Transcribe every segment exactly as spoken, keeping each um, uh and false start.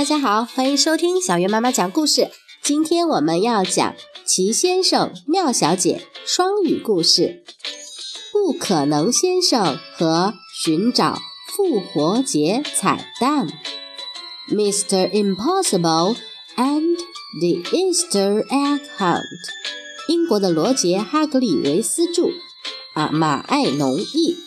大家好，欢迎收听小月妈妈讲故事。今天我们要讲奇先生、妙小姐双语故事，不可能先生和寻找复活节彩蛋。 Mister Impossible and the Easter Egg Hunt， 英国的罗杰·哈格里维斯著，啊，马爱农译。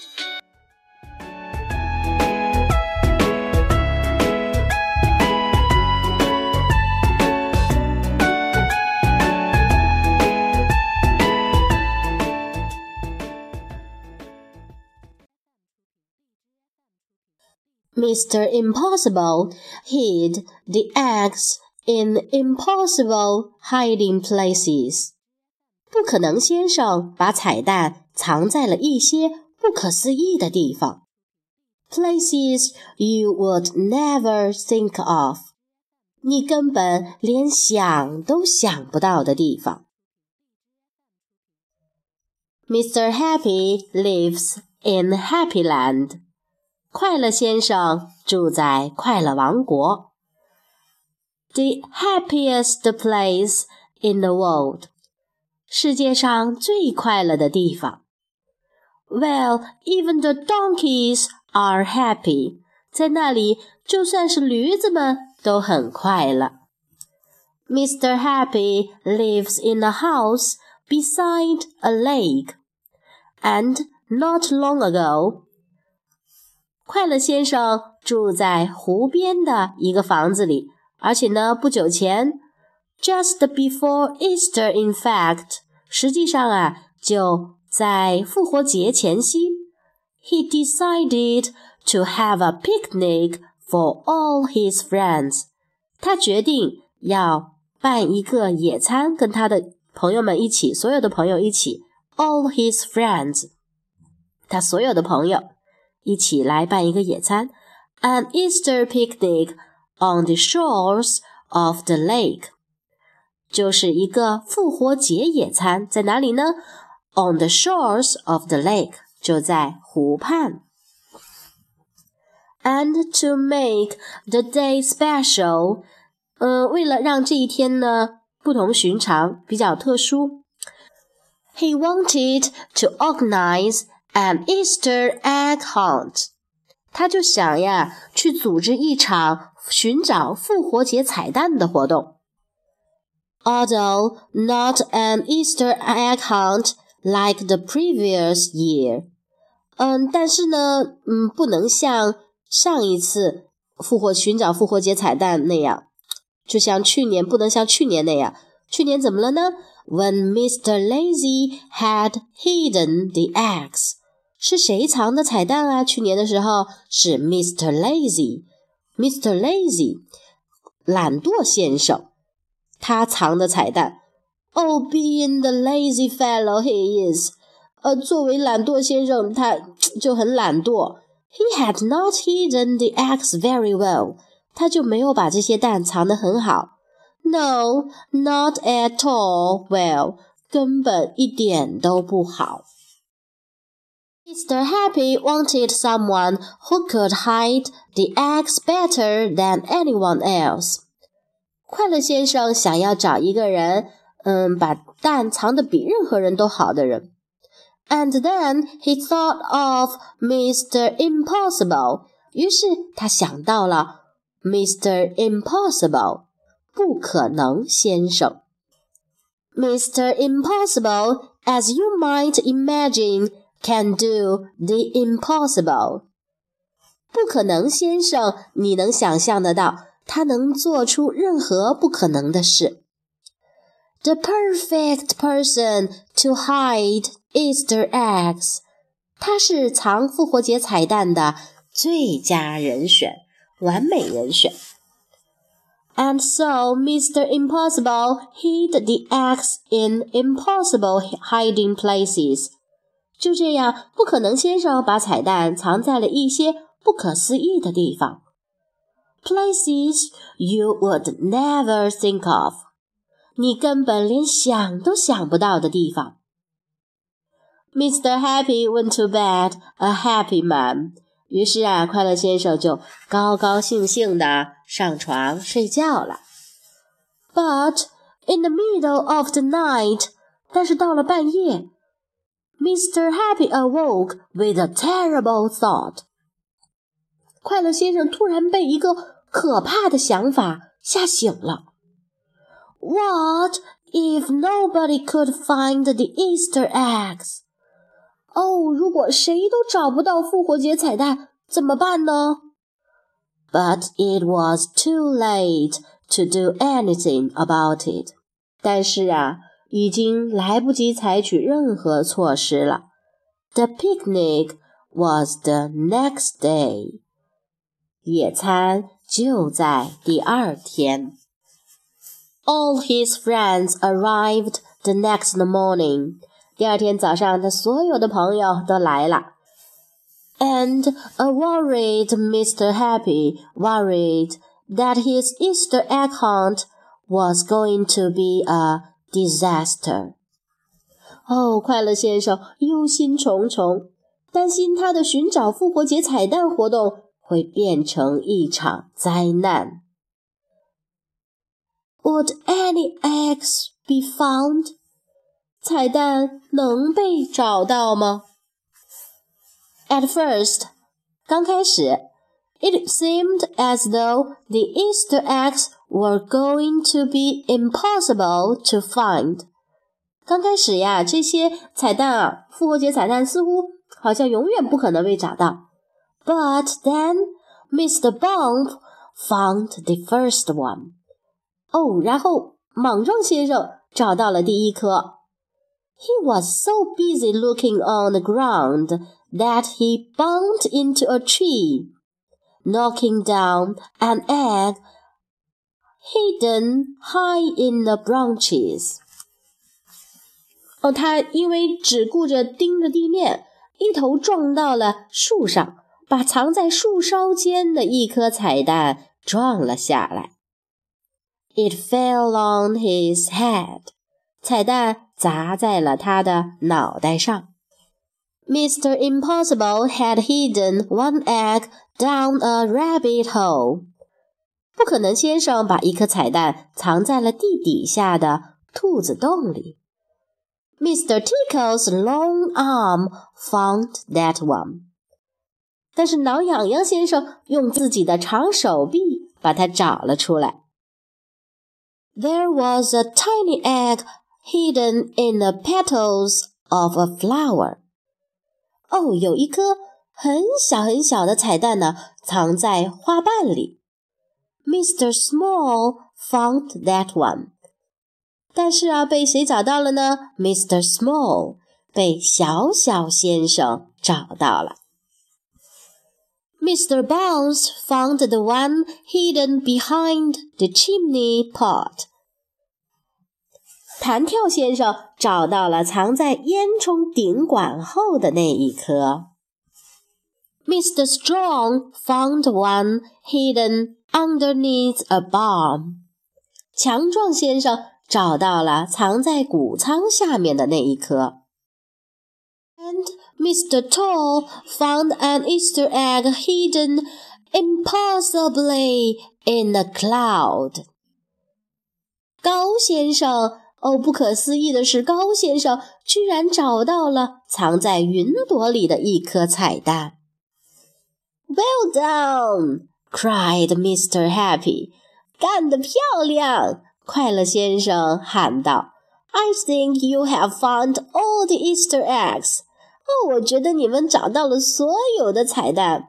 Mister Impossible hid the eggs in impossible hiding places. 不可能先生把彩蛋藏在了一些不可思议的地方。Places you would never think of. 你根本连想都想不到的地方。Mister Happy lives in Happyland.快乐先生住在快乐王国。 The happiest place in the world. 世界上最快乐的地方。 Well, even the donkeys are happy. 在那里，就算是驴子们都很快乐。 Mister Happy lives in a house beside a lake. And not long ago,快乐先生住在湖边的一个房子里，而且呢，不久前 ，just before Easter in fact， 实际上啊，就在复活节前夕 ，he decided to have a picnic for all his friends， 他决定要办一个野餐，跟他的朋友们一起，所有的朋友一起 ，all his friends， 他所有的朋友。一起来办一个野餐 ，an Easter picnic on the shores of the lake， 就是一个复活节野餐，在哪里呢 ？On the shores of the lake， 就在湖畔。And to make the day special， 呃，为了让这一天呢不同寻常，比较特殊 ，he wanted to organize。An Easter egg hunt， 他就想呀，去组织一场寻找复活节彩蛋的活动。Although not an Easter egg hunt like the previous year， 嗯，但是呢，嗯，不能像上一次复活寻找复活节彩蛋那样，就像去年不能像去年那样。去年怎么了呢 ？When Mister Lazy had hidden the eggs。是谁藏的彩蛋啊？去年的时候是 Mister Lazy， Mister Lazy， 懒惰先生，他藏的彩蛋。Oh, being the lazy fellow he is， 呃，作为懒惰先生，他就很懒惰。He had not hidden the eggs very well， 他就没有把这些蛋藏得很好。No, not at all well， 根本一点都不好。Mister Happy wanted someone who could hide the eggs better than anyone else. 快乐先生想要找一个人，嗯，把蛋藏得比任何人都好的人。And then he thought of Mister Impossible. 于是他想到了 Mister Impossible， 不可能先生。 Mister Impossible, as you might imagine, can do the impossible. 不可能先生，你能想象得到，他能做出任何不可能的事。 The perfect person to hide Easter eggs. 他是藏复活节彩蛋的最佳人选，完美人选。And so Mister Impossible hid the eggs in impossible hiding places. 就这样，不可能先生把彩蛋藏在了一些不可思议的地方。Places you would never think of. 你根本连想都想不到的地方。Mister Happy went to bed a happy man. 于是啊，快乐先生就高高兴兴地上床睡觉了。But in the middle of the night, 但是到了半夜 ，Mister Happy awoke with a terrible thought. 快乐先生突然被一个可怕的想法吓醒了。What if nobody could find the Easter eggs? 哦，如果谁都找不到复活节彩蛋，怎么办呢？But it was too late to do anything about it. 但是啊，已经来不及采取任何措施了。The picnic was the next day. 野餐就在第二天。All his friends arrived the next morning. 第二天早上，他所有的朋友都来了。And a worried Mister Happy worried that his Easter egg hunt was going to be a disaster. 哦，快乐先生忧心忡忡，担心他的寻找复活节彩蛋活动会变成一场灾难。Would any eggs be found? 彩蛋能被找到吗？At first, 刚开始 it seemed as though the Easter eggs were going to be impossible to find. 刚开始呀，这些彩蛋啊，复活节彩蛋似乎好像永远不可能被找到。But then, Mister Bump found the first one. 哦，然后莽撞先生找到了第一颗。He was so busy looking on the ground.That he bumped into a tree, knocking down an egg hidden high in the branches. 哦，他因为只顾着盯着地面，一头撞到了树上，把藏在树梢间的一颗彩蛋撞了下来。It fell on his head. 彩蛋砸在了他的脑袋上。Mister Impossible had hidden one egg down a rabbit hole. 不可能先生把一颗彩蛋藏在了地底下的兔子洞里。Mister Tickle's long arm found that one. 但是挠痒痒先生用自己的长手臂把它找了出来。There was a tiny egg hidden in the petals of a flower.哦，有一颗很小很小的彩蛋呢，藏在花瓣里。Mister Small found that one. 但是啊，被谁找到了呢？ Mister Small 被小小先生找到了。Mister Bounce found the one hidden behind the chimney pot. 弹跳先生找到了藏在烟囱顶管后的那一颗。Mister Strong found one hidden underneath a barn. 强壮先生找到了藏在谷仓下面的那一颗。And Mister Tall found an Easter egg hidden impossibly in a cloud. 高先生哦，不可思议的是，高先生居然找到了藏在云朵里的一颗彩蛋。Well done! Cried Mister Happy. 干得漂亮！快乐先生喊道。I think you have found all the Easter eggs. 哦，我觉得你们找到了所有的彩蛋。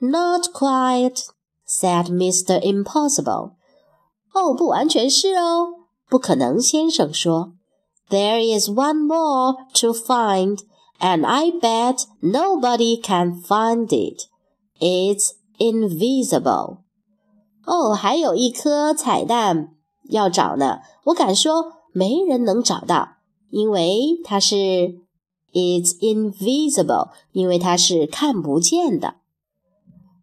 Not quite, said Mister Impossible. 哦，不完全是哦。不可能先生说 There is one more to find, and I bet nobody can find it. It's invisible. 哦，还有一颗彩蛋要找呢，我敢说没人能找到，因为它是 It's invisible, 因为它是看不见的。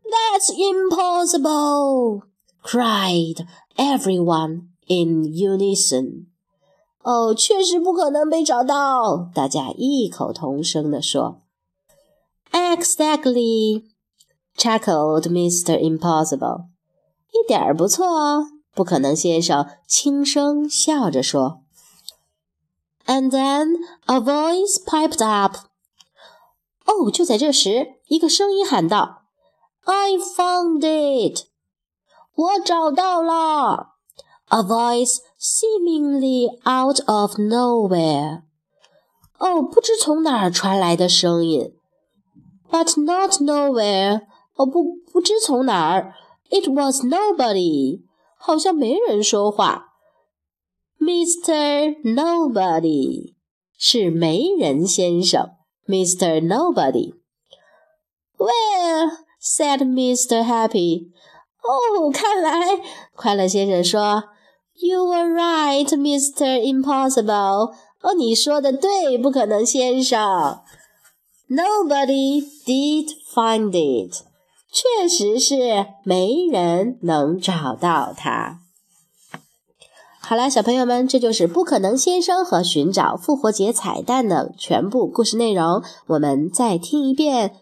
That's impossible! Cried everyone.In unison. 哦，确实不可能被找到，大家异口同声地说。Exactly, chuckled Mister Impossible. 一点儿不错哦。不可能先生轻声笑着说。And then a voice piped up. 哦，就在这时，一个声音喊道 I found it. 我找到了。A voice seemingly out of nowhere. 哦，不知从哪儿传来的声音。But not nowhere. 哦，不，不知从哪儿。It was nobody. 好像没人说话。Mister Nobody. 是没人先生。Mister Nobody. Well, said Mister Happy. 哦，看来，快乐先生说。You were right, Mister Impossible. 哦，你说的对，不可能先生。Nobody did find it. 确实是没人能找到它。好啦，小朋友们，这就是不可能先生和寻找复活节彩蛋的全部故事内容。我们再听一遍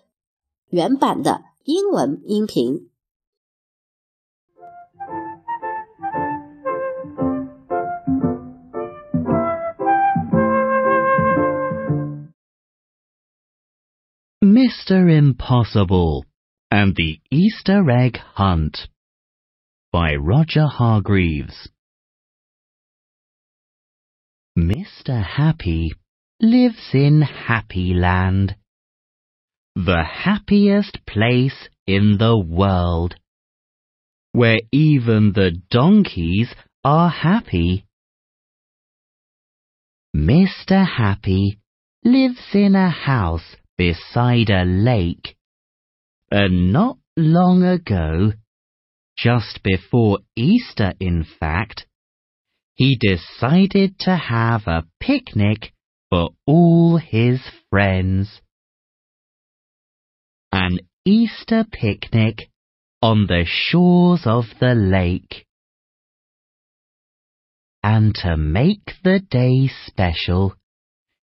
原版的英文音频。Mister Impossible and the Easter Egg Hunt by Roger Hargreaves. Mister Happy lives in Happyland, the happiest place in the world, where even the donkeys are happy. Mister Happy lives in a house beside a lake, and not long ago, just before Easter in fact, he decided to have a picnic for all his friends. An Easter picnic on the shores of the lake. And to make the day special,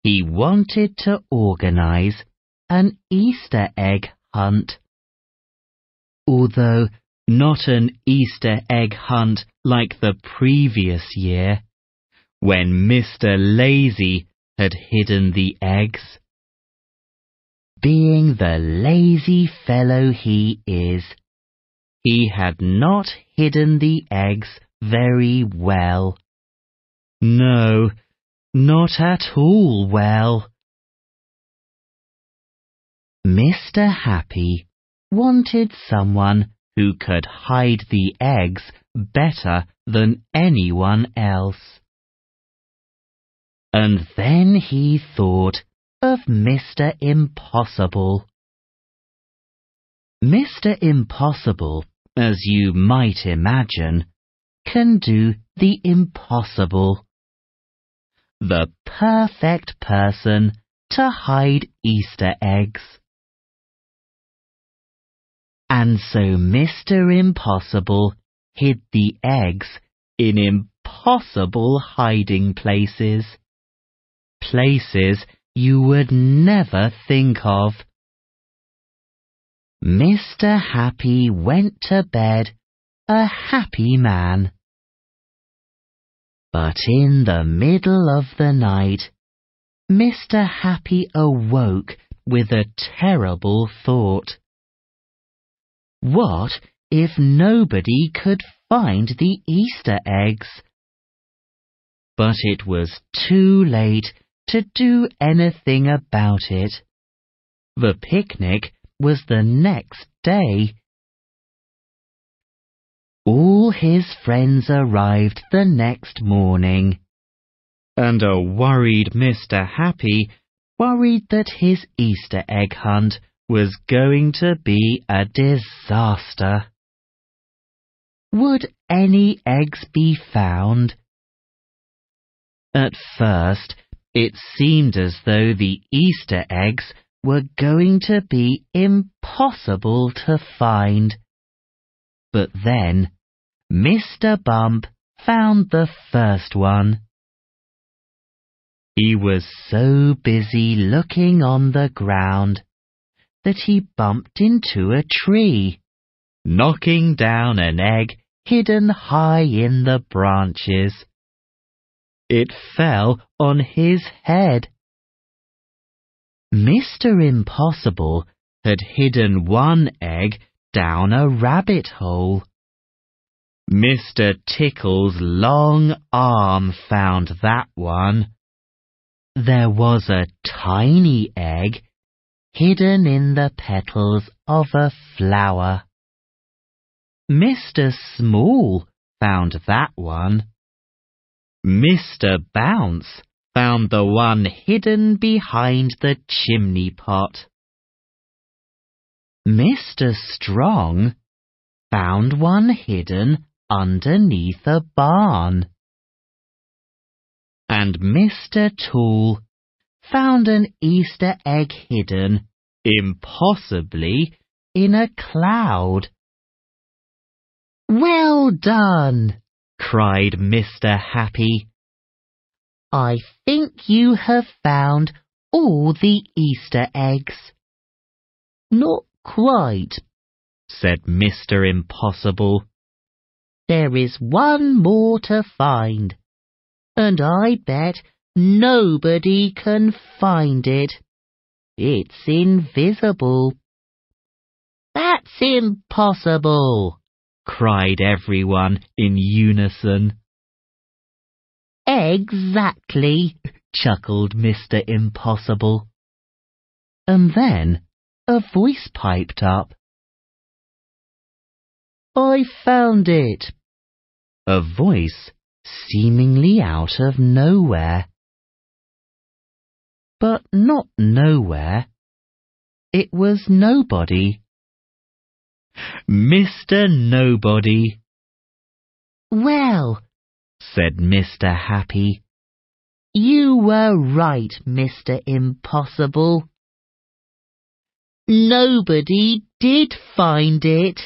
he wanted to organize an Easter egg hunt. Although not an Easter egg hunt like the previous year, when Mister Lazy had hidden the eggs. Being the lazy fellow he is, he had not hidden the eggs very well. No, not at all well. Mister Happy wanted someone who could hide the eggs better than anyone else. And then he thought of Mister Impossible. Mister Impossible, as you might imagine, can do the impossible. The perfect person to hide Easter eggs. And so Mister Impossible hid the eggs in impossible hiding places. Places you would never think of. Mister Happy went to bed a happy man. But in the middle of the night, Mister Happy awoke with a terrible thought. What if nobody could find the Easter eggs? But it was too late to do anything about it. The picnic was the next day. All his friends arrived the next morning, and a worried Mister Happy worried that his Easter egg hunt was going to be a disaster. Would any eggs be found? At first, it seemed as though the Easter eggs were going to be impossible to find. But then, Mister Bump found the first one. He was so busy looking on the ground that he bumped into a tree. Knocking down an egg hidden high in the branches. It fell on his head. Mister Impossible had hidden one egg down a rabbit hole. Mister Tickle's long arm found that one. There was a tiny egg hidden in the petals of a flower. Mister Small found that one. Mister Bounce found the one hidden behind the chimney pot. Mister Strong found one hidden underneath a barn. And Mister Tall found an Easter egg hidden, impossibly, in a cloud. "Well done!" cried Mister Happy. "I think you have found all the Easter eggs." "Not quite," said Mister Impossible. "There is one more to find, and I bet nobody can find it. It's invisible." "That's impossible!" cried everyone in unison. "Exactly," chuckled Mister Impossible. And then a voice piped up. "I found it!" A voice seemingly out of nowhere. But not nowhere. It was Nobody. Mister Nobody. "Well," said Mister Happy, "you were right, Mister Impossible. Nobody did find it."